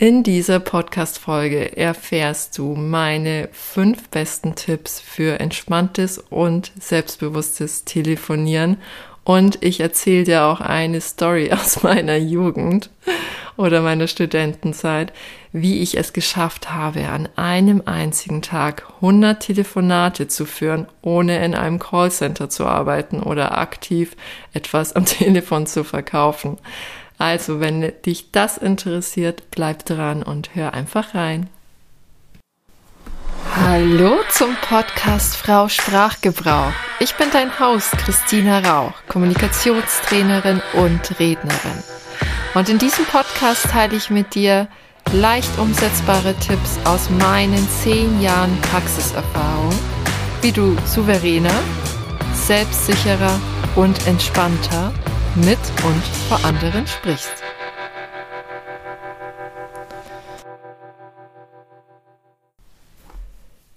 In dieser Podcast-Folge erfährst du meine 5 besten Tipps für entspanntes und selbstbewusstes Telefonieren und ich erzähle dir auch eine Story aus meiner Jugend oder meiner Studentenzeit, wie ich es geschafft habe, an einem einzigen Tag 100 Telefonate zu führen, ohne in einem Callcenter zu arbeiten oder aktiv etwas am Telefon zu verkaufen. Also, wenn dich das interessiert, bleib dran und hör einfach rein. Hallo zum Podcast Frau Sprachgebrauch. Ich bin dein Host Christina Rauch, Kommunikationstrainerin und Rednerin. Und in diesem Podcast teile ich mit dir leicht umsetzbare Tipps aus meinen 10 Jahren Praxiserfahrung, wie du souveräner, selbstsicherer und entspannter mit und vor anderen sprichst.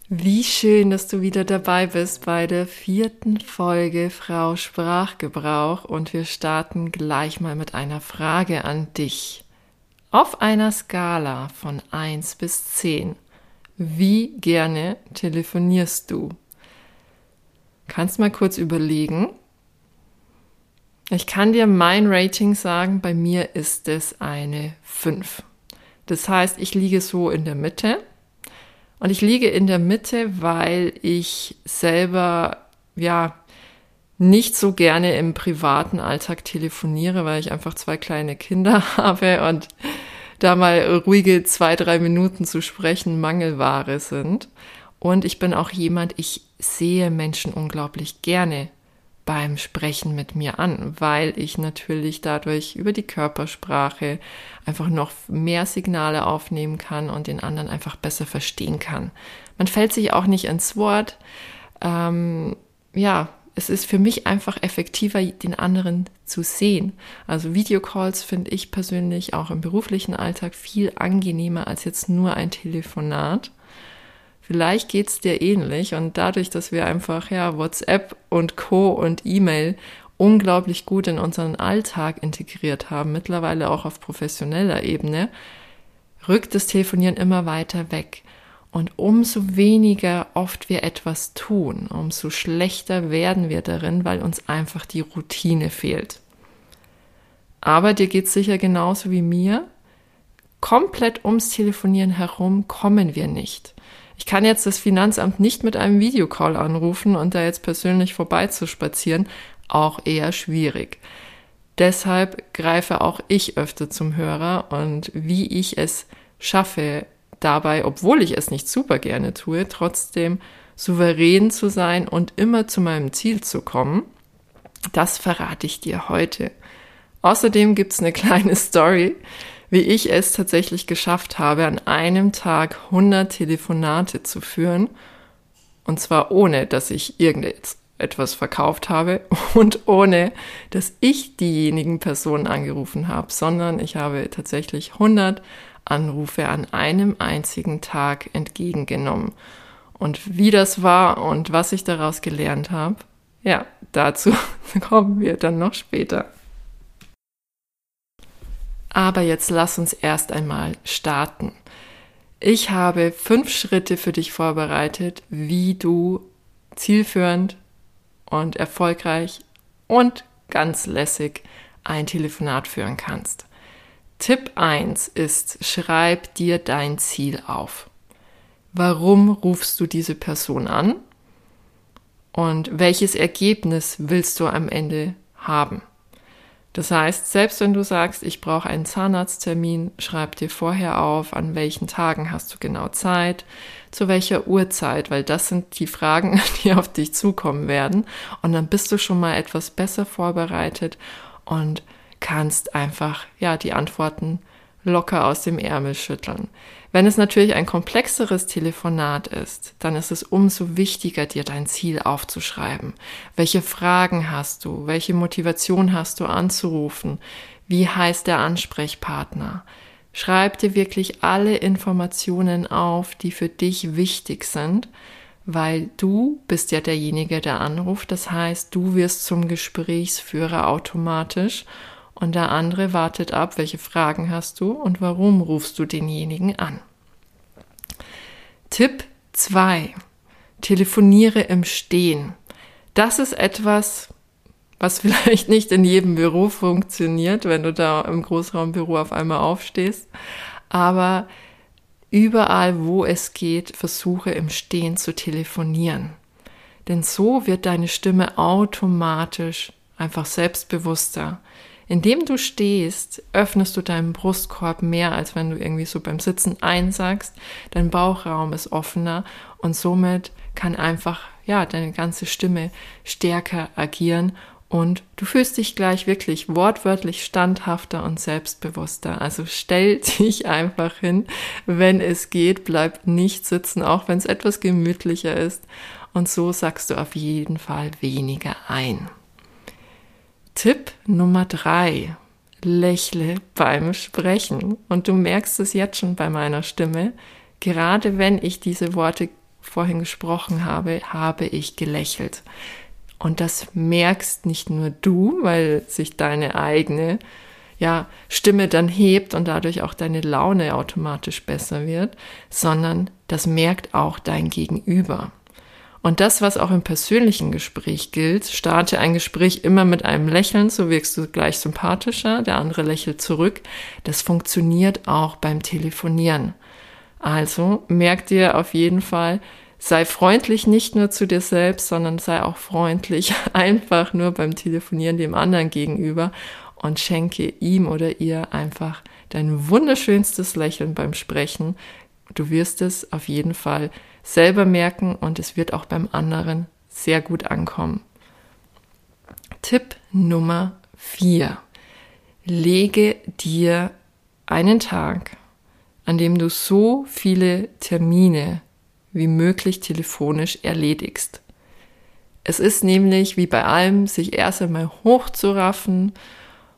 Wie schön, dass du wieder dabei bist bei der 4. Folge Frau Sprachgebrauch und wir starten gleich mal mit einer Frage an dich. Auf einer Skala von 1 bis 10, wie gerne telefonierst du? Kannst mal kurz überlegen. Ich kann dir mein Rating sagen, bei mir ist es eine 5. Das heißt, ich liege so in der Mitte. Und ich liege in der Mitte, weil ich selber nicht so gerne im privaten Alltag telefoniere, weil ich einfach 2 kleine Kinder habe und da mal ruhige 2-3 Minuten zu sprechen Mangelware sind. Und ich bin auch jemand, ich sehe Menschen unglaublich gerne beim Sprechen mit mir an, weil ich natürlich dadurch über die Körpersprache einfach noch mehr Signale aufnehmen kann und den anderen einfach besser verstehen kann. Man fällt sich auch nicht ins Wort. Es ist für mich einfach effektiver, den anderen zu sehen. Also Videocalls finde ich persönlich auch im beruflichen Alltag viel angenehmer als jetzt nur ein Telefonat. Vielleicht geht's dir ähnlich und dadurch, dass wir einfach WhatsApp und Co. und E-Mail unglaublich gut in unseren Alltag integriert haben, mittlerweile auch auf professioneller Ebene, rückt das Telefonieren immer weiter weg. Und umso weniger oft wir etwas tun, umso schlechter werden wir darin, weil uns einfach die Routine fehlt. Aber dir geht's sicher genauso wie mir. Komplett ums Telefonieren herum kommen wir nicht. Ich kann jetzt das Finanzamt nicht mit einem Videocall anrufen und da jetzt persönlich vorbeizuspazieren, auch eher schwierig. Deshalb greife auch ich öfter zum Hörer und wie ich es schaffe, dabei, obwohl ich es nicht super gerne tue, trotzdem souverän zu sein und immer zu meinem Ziel zu kommen, das verrate ich dir heute. Außerdem gibt's eine kleine Story, wie ich es tatsächlich geschafft habe, an einem Tag 100 Telefonate zu führen. Und zwar ohne, dass ich irgendetwas verkauft habe und ohne, dass ich diejenigen Personen angerufen habe, sondern ich habe tatsächlich 100 Anrufe an einem einzigen Tag entgegengenommen. Und wie das war und was ich daraus gelernt habe, dazu kommen wir dann noch später. Aber jetzt lass uns erst einmal starten. Ich habe 5 Schritte für dich vorbereitet, wie du zielführend und erfolgreich und ganz lässig ein Telefonat führen kannst. Tipp 1 ist, schreib dir dein Ziel auf. Warum rufst du diese Person an? Und welches Ergebnis willst du am Ende haben? Das heißt, selbst wenn du sagst, ich brauche einen Zahnarzttermin, schreib dir vorher auf, an welchen Tagen hast du genau Zeit, zu welcher Uhrzeit, weil das sind die Fragen, die auf dich zukommen werden. Und dann bist du schon mal etwas besser vorbereitet und kannst einfach die Antworten locker aus dem Ärmel schütteln. Wenn es natürlich ein komplexeres Telefonat ist, dann ist es umso wichtiger, dir dein Ziel aufzuschreiben. Welche Fragen hast du? Welche Motivation hast du anzurufen? Wie heißt der Ansprechpartner? Schreib dir wirklich alle Informationen auf, die für dich wichtig sind, weil du bist ja derjenige, der anruft. Das heißt, du wirst zum Gesprächsführer automatisch und der andere wartet ab, welche Fragen hast du und warum rufst du denjenigen an. Tipp 2. Telefoniere im Stehen. Das ist etwas, was vielleicht nicht in jedem Büro funktioniert, wenn du da im Großraumbüro auf einmal aufstehst, aber überall, wo es geht, versuche im Stehen zu telefonieren. Denn so wird deine Stimme automatisch einfach selbstbewusster. Indem du stehst, öffnest du deinen Brustkorb mehr, als wenn du irgendwie so beim Sitzen einsackst. Dein Bauchraum ist offener und somit kann einfach deine ganze Stimme stärker agieren und du fühlst dich gleich wirklich wortwörtlich standhafter und selbstbewusster. Also stell dich einfach hin, wenn es geht, bleib nicht sitzen, auch wenn es etwas gemütlicher ist. Und so sackst du auf jeden Fall weniger ein. Tipp Nummer 3. Lächle beim Sprechen. Und du merkst es jetzt schon bei meiner Stimme. Gerade wenn ich diese Worte vorhin gesprochen habe, habe ich gelächelt. Und das merkst nicht nur du, weil sich deine eigene Stimme dann hebt und dadurch auch deine Laune automatisch besser wird, sondern das merkt auch dein Gegenüber. Und das, was auch im persönlichen Gespräch gilt, starte ein Gespräch immer mit einem Lächeln, so wirkst du gleich sympathischer, der andere lächelt zurück. Das funktioniert auch beim Telefonieren. Also merk dir auf jeden Fall, sei freundlich nicht nur zu dir selbst, sondern sei auch freundlich einfach nur beim Telefonieren dem anderen gegenüber und schenke ihm oder ihr einfach dein wunderschönstes Lächeln beim Sprechen. Du wirst es auf jeden Fall selber merken und es wird auch beim anderen sehr gut ankommen. Tipp Nummer 4. Lege dir einen Tag, an dem du so viele Termine wie möglich telefonisch erledigst. Es ist nämlich wie bei allem, sich erst einmal hochzuraffen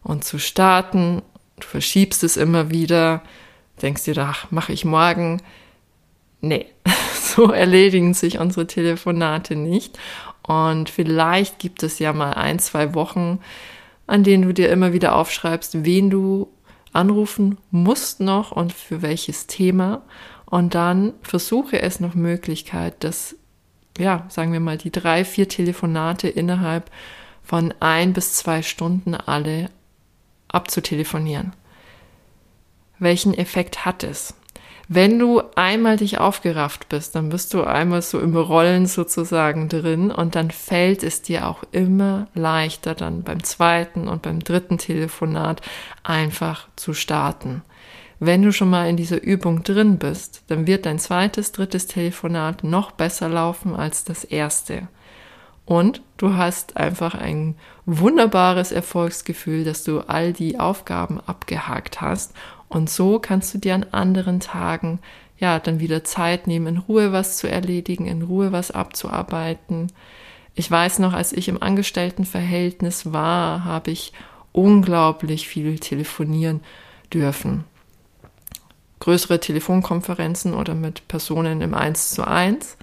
und zu starten. Du verschiebst es immer wieder, denkst dir, ach, mache ich morgen. Nee, so erledigen sich unsere Telefonate nicht. Und vielleicht gibt es ja mal 1-2 Wochen, an denen du dir immer wieder aufschreibst, wen du anrufen musst noch und für welches Thema. Und dann versuche es nach Möglichkeit, dass, sagen wir mal, die 3-4 Telefonate innerhalb von 1 bis 2 Stunden alle abzutelefonieren. Welchen Effekt hat es? Wenn du einmal dich aufgerafft bist, dann bist du einmal so im Rollen sozusagen drin und dann fällt es dir auch immer leichter, dann beim 2. und beim 3. Telefonat einfach zu starten. Wenn du schon mal in dieser Übung drin bist, dann wird dein 2., 3. Telefonat noch besser laufen als das 1. Und du hast einfach ein wunderbares Erfolgsgefühl, dass du all die Aufgaben abgehakt hast. Und so kannst du dir an anderen Tagen dann wieder Zeit nehmen, in Ruhe was zu erledigen, in Ruhe was abzuarbeiten. Ich weiß noch, als ich im Angestelltenverhältnis war, habe ich unglaublich viel telefonieren dürfen. Größere Telefonkonferenzen oder mit Personen im 1:1.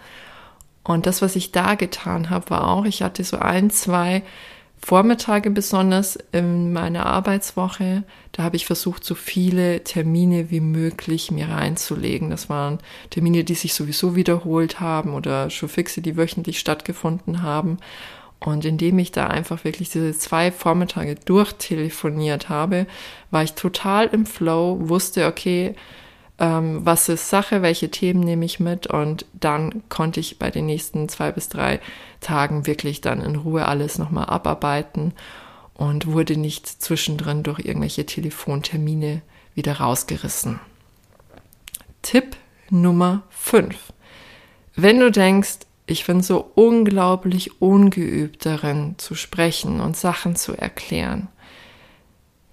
Und das, was ich da getan habe, war auch, ich hatte so 1-2 Vormittage besonders in meiner Arbeitswoche, da habe ich versucht, so viele Termine wie möglich mir reinzulegen. Das waren Termine, die sich sowieso wiederholt haben oder schon fixe, die wöchentlich stattgefunden haben. Und indem ich da einfach wirklich diese 2 Vormittage durchtelefoniert habe, war ich total im Flow, wusste, okay, was ist Sache, welche Themen nehme ich mit und dann konnte ich bei den nächsten 2 bis 3 Tagen wirklich dann in Ruhe alles nochmal abarbeiten und wurde nicht zwischendrin durch irgendwelche Telefontermine wieder rausgerissen. Tipp Nummer 5. Wenn du denkst, ich bin so unglaublich ungeübt darin zu sprechen und Sachen zu erklären,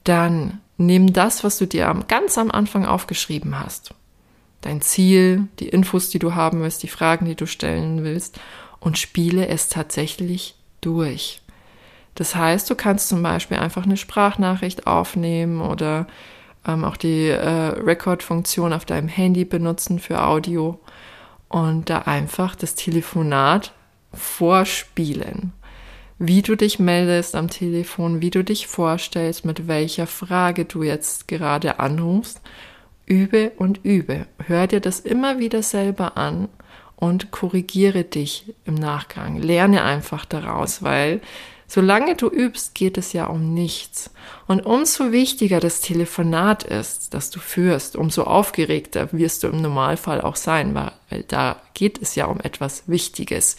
dann nimm das, was du dir ganz am Anfang aufgeschrieben hast, dein Ziel, die Infos, die du haben willst, die Fragen, die du stellen willst und spiele es tatsächlich durch. Das heißt, du kannst zum Beispiel einfach eine Sprachnachricht aufnehmen oder auch die Record-Funktion auf deinem Handy benutzen für Audio und da einfach das Telefonat vorspielen. wie du dich meldest am Telefon, wie du dich vorstellst, mit welcher Frage du jetzt gerade anrufst. Übe und übe. Hör dir das immer wieder selber an und korrigiere dich im Nachgang. Lerne einfach daraus, weil solange du übst, geht es ja um nichts. Und umso wichtiger das Telefonat ist, das du führst, umso aufgeregter wirst du im Normalfall auch sein, weil da geht es ja um etwas Wichtiges.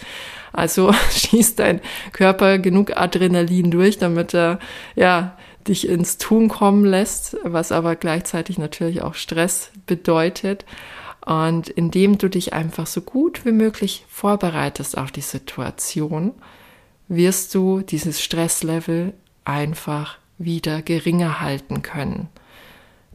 Also schießt dein Körper genug Adrenalin durch, damit er dich ins Tun kommen lässt, was aber gleichzeitig natürlich auch Stress bedeutet. Und indem du dich einfach so gut wie möglich vorbereitest auf die Situation, wirst du dieses Stresslevel einfach wieder geringer halten können.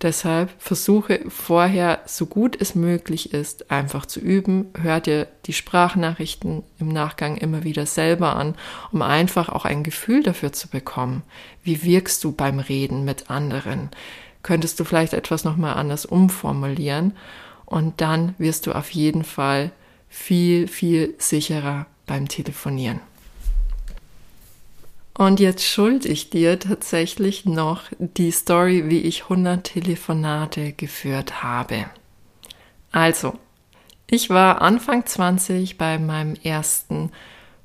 Deshalb versuche vorher, so gut es möglich ist, einfach zu üben. Hör dir die Sprachnachrichten im Nachgang immer wieder selber an, um einfach auch ein Gefühl dafür zu bekommen. Wie wirkst du beim Reden mit anderen? Könntest du vielleicht etwas nochmal anders umformulieren? Und dann wirst du auf jeden Fall viel, viel sicherer beim Telefonieren. Und jetzt schulde ich dir tatsächlich noch die Story, wie ich 100 Telefonate geführt habe. Also, ich war Anfang 20 bei meinem ersten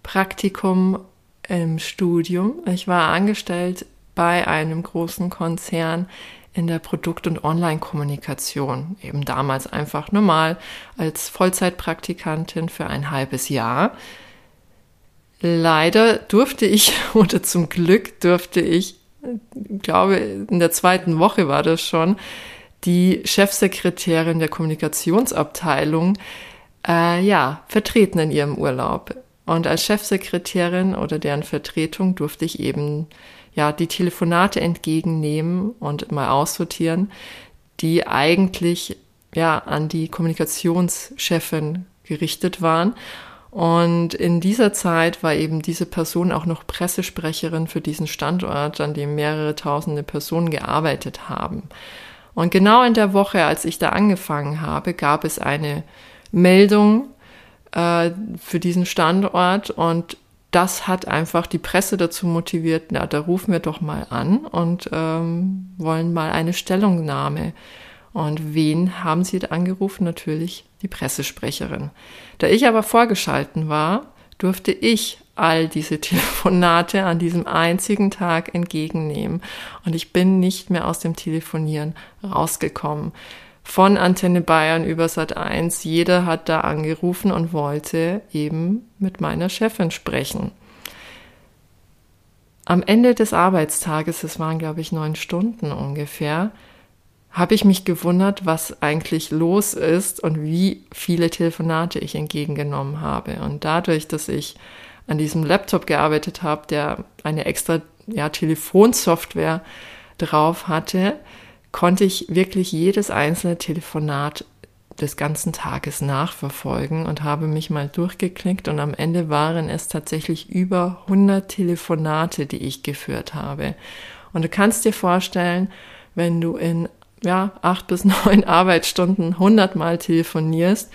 Praktikum im Studium. Ich war angestellt bei einem großen Konzern in der Produkt- und Online-Kommunikation. Eben damals einfach normal als Vollzeitpraktikantin für ein halbes Jahr. Leider durfte ich, oder zum Glück durfte ich, glaube in der zweiten Woche war das schon, die Chefsekretärin der Kommunikationsabteilung vertreten in ihrem Urlaub. Und als Chefsekretärin oder deren Vertretung durfte ich eben die Telefonate entgegennehmen und mal aussortieren, die eigentlich an die Kommunikationschefin gerichtet waren. Und in dieser Zeit war eben diese Person auch noch Pressesprecherin für diesen Standort, an dem mehrere tausende Personen gearbeitet haben. Und genau in der Woche, als ich da angefangen habe, gab es eine Meldung für diesen Standort, und das hat einfach die Presse dazu motiviert, da rufen wir doch mal an und wollen mal eine Stellungnahme. Und wen haben sie angerufen? Natürlich die Pressesprecherin. Da ich aber vorgeschalten war, durfte ich all diese Telefonate an diesem einzigen Tag entgegennehmen. Und ich bin nicht mehr aus dem Telefonieren rausgekommen. Von Antenne Bayern über Sat 1, jeder hat da angerufen und wollte eben mit meiner Chefin sprechen. Am Ende des Arbeitstages, es waren, glaube ich, 9 Stunden ungefähr, habe ich mich gewundert, was eigentlich los ist und wie viele Telefonate ich entgegengenommen habe. Und dadurch, dass ich an diesem Laptop gearbeitet habe, der eine extra Telefonsoftware drauf hatte, konnte ich wirklich jedes einzelne Telefonat des ganzen Tages nachverfolgen und habe mich mal durchgeklickt. Und am Ende waren es tatsächlich über 100 Telefonate, die ich geführt habe. Und du kannst dir vorstellen, wenn du in 8 bis 9 Arbeitsstunden 100 Mal telefonierst,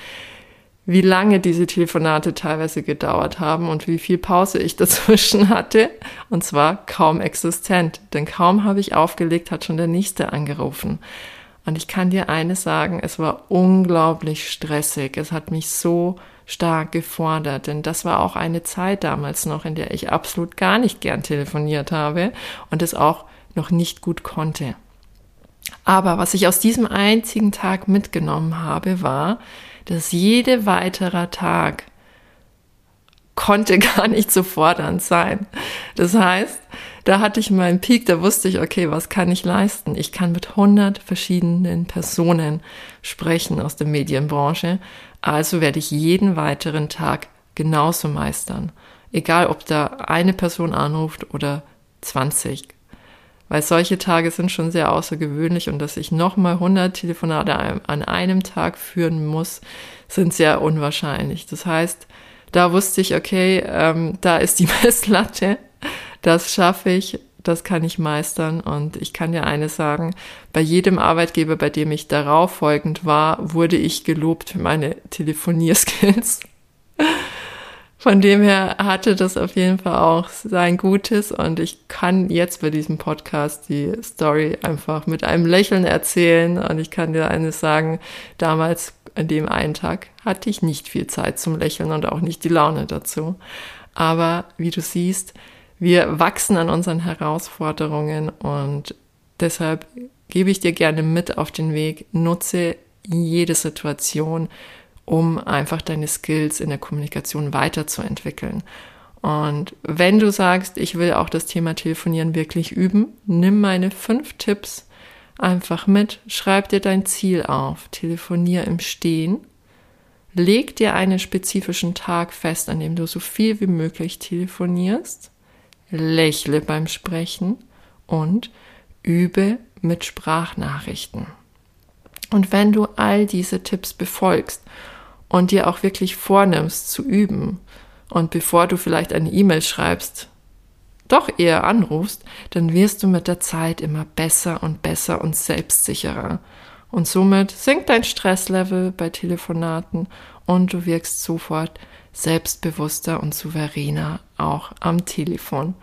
wie lange diese Telefonate teilweise gedauert haben und wie viel Pause ich dazwischen hatte, und zwar kaum existent, denn kaum habe ich aufgelegt, hat schon der Nächste angerufen. Und ich kann dir eines sagen, es war unglaublich stressig, es hat mich so stark gefordert, denn das war auch eine Zeit damals noch, in der ich absolut gar nicht gern telefoniert habe und es auch noch nicht gut konnte. Aber was ich aus diesem einzigen Tag mitgenommen habe, war, dass jeder weitere Tag konnte gar nicht so fordernd sein. Das heißt, da hatte ich meinen Peak, da wusste ich, okay, was kann ich leisten? Ich kann mit 100 verschiedenen Personen sprechen aus der Medienbranche, also werde ich jeden weiteren Tag genauso meistern. Egal, ob da eine Person anruft oder 20. Weil solche Tage sind schon sehr außergewöhnlich, und dass ich nochmal 100 Telefonate an einem Tag führen muss, sind sehr unwahrscheinlich. Das heißt, da wusste ich, okay, da ist die Messlatte, das schaffe ich, das kann ich meistern. Und ich kann dir eines sagen, bei jedem Arbeitgeber, bei dem ich darauf folgend war, wurde ich gelobt für meine Telefonierskills. Von dem her hatte das auf jeden Fall auch sein Gutes und ich kann jetzt bei diesem Podcast die Story einfach mit einem Lächeln erzählen und ich kann dir eines sagen, damals an dem einen Tag hatte ich nicht viel Zeit zum Lächeln und auch nicht die Laune dazu. Aber wie du siehst, wir wachsen an unseren Herausforderungen und deshalb gebe ich dir gerne mit auf den Weg, nutze jede Situation, um einfach deine Skills in der Kommunikation weiterzuentwickeln. Und wenn du sagst, ich will auch das Thema Telefonieren wirklich üben, nimm meine 5 Tipps einfach mit, schreib dir dein Ziel auf, telefonier im Stehen, leg dir einen spezifischen Tag fest, an dem du so viel wie möglich telefonierst, lächle beim Sprechen und übe mit Sprachnachrichten. Und wenn du all diese Tipps befolgst und dir auch wirklich vornimmst zu üben und bevor du vielleicht eine E-Mail schreibst, doch eher anrufst, dann wirst du mit der Zeit immer besser und besser und selbstsicherer. Und somit sinkt dein Stresslevel bei Telefonaten und du wirkst sofort selbstbewusster und souveräner auch am Telefon.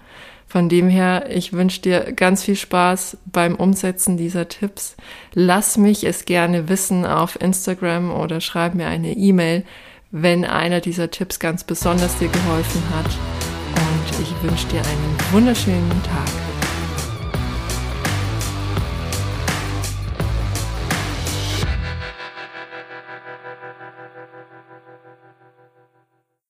Von dem her, ich wünsche dir ganz viel Spaß beim Umsetzen dieser Tipps. Lass mich es gerne wissen auf Instagram oder schreib mir eine E-Mail, wenn einer dieser Tipps ganz besonders dir geholfen hat. Und ich wünsche dir einen wunderschönen Tag.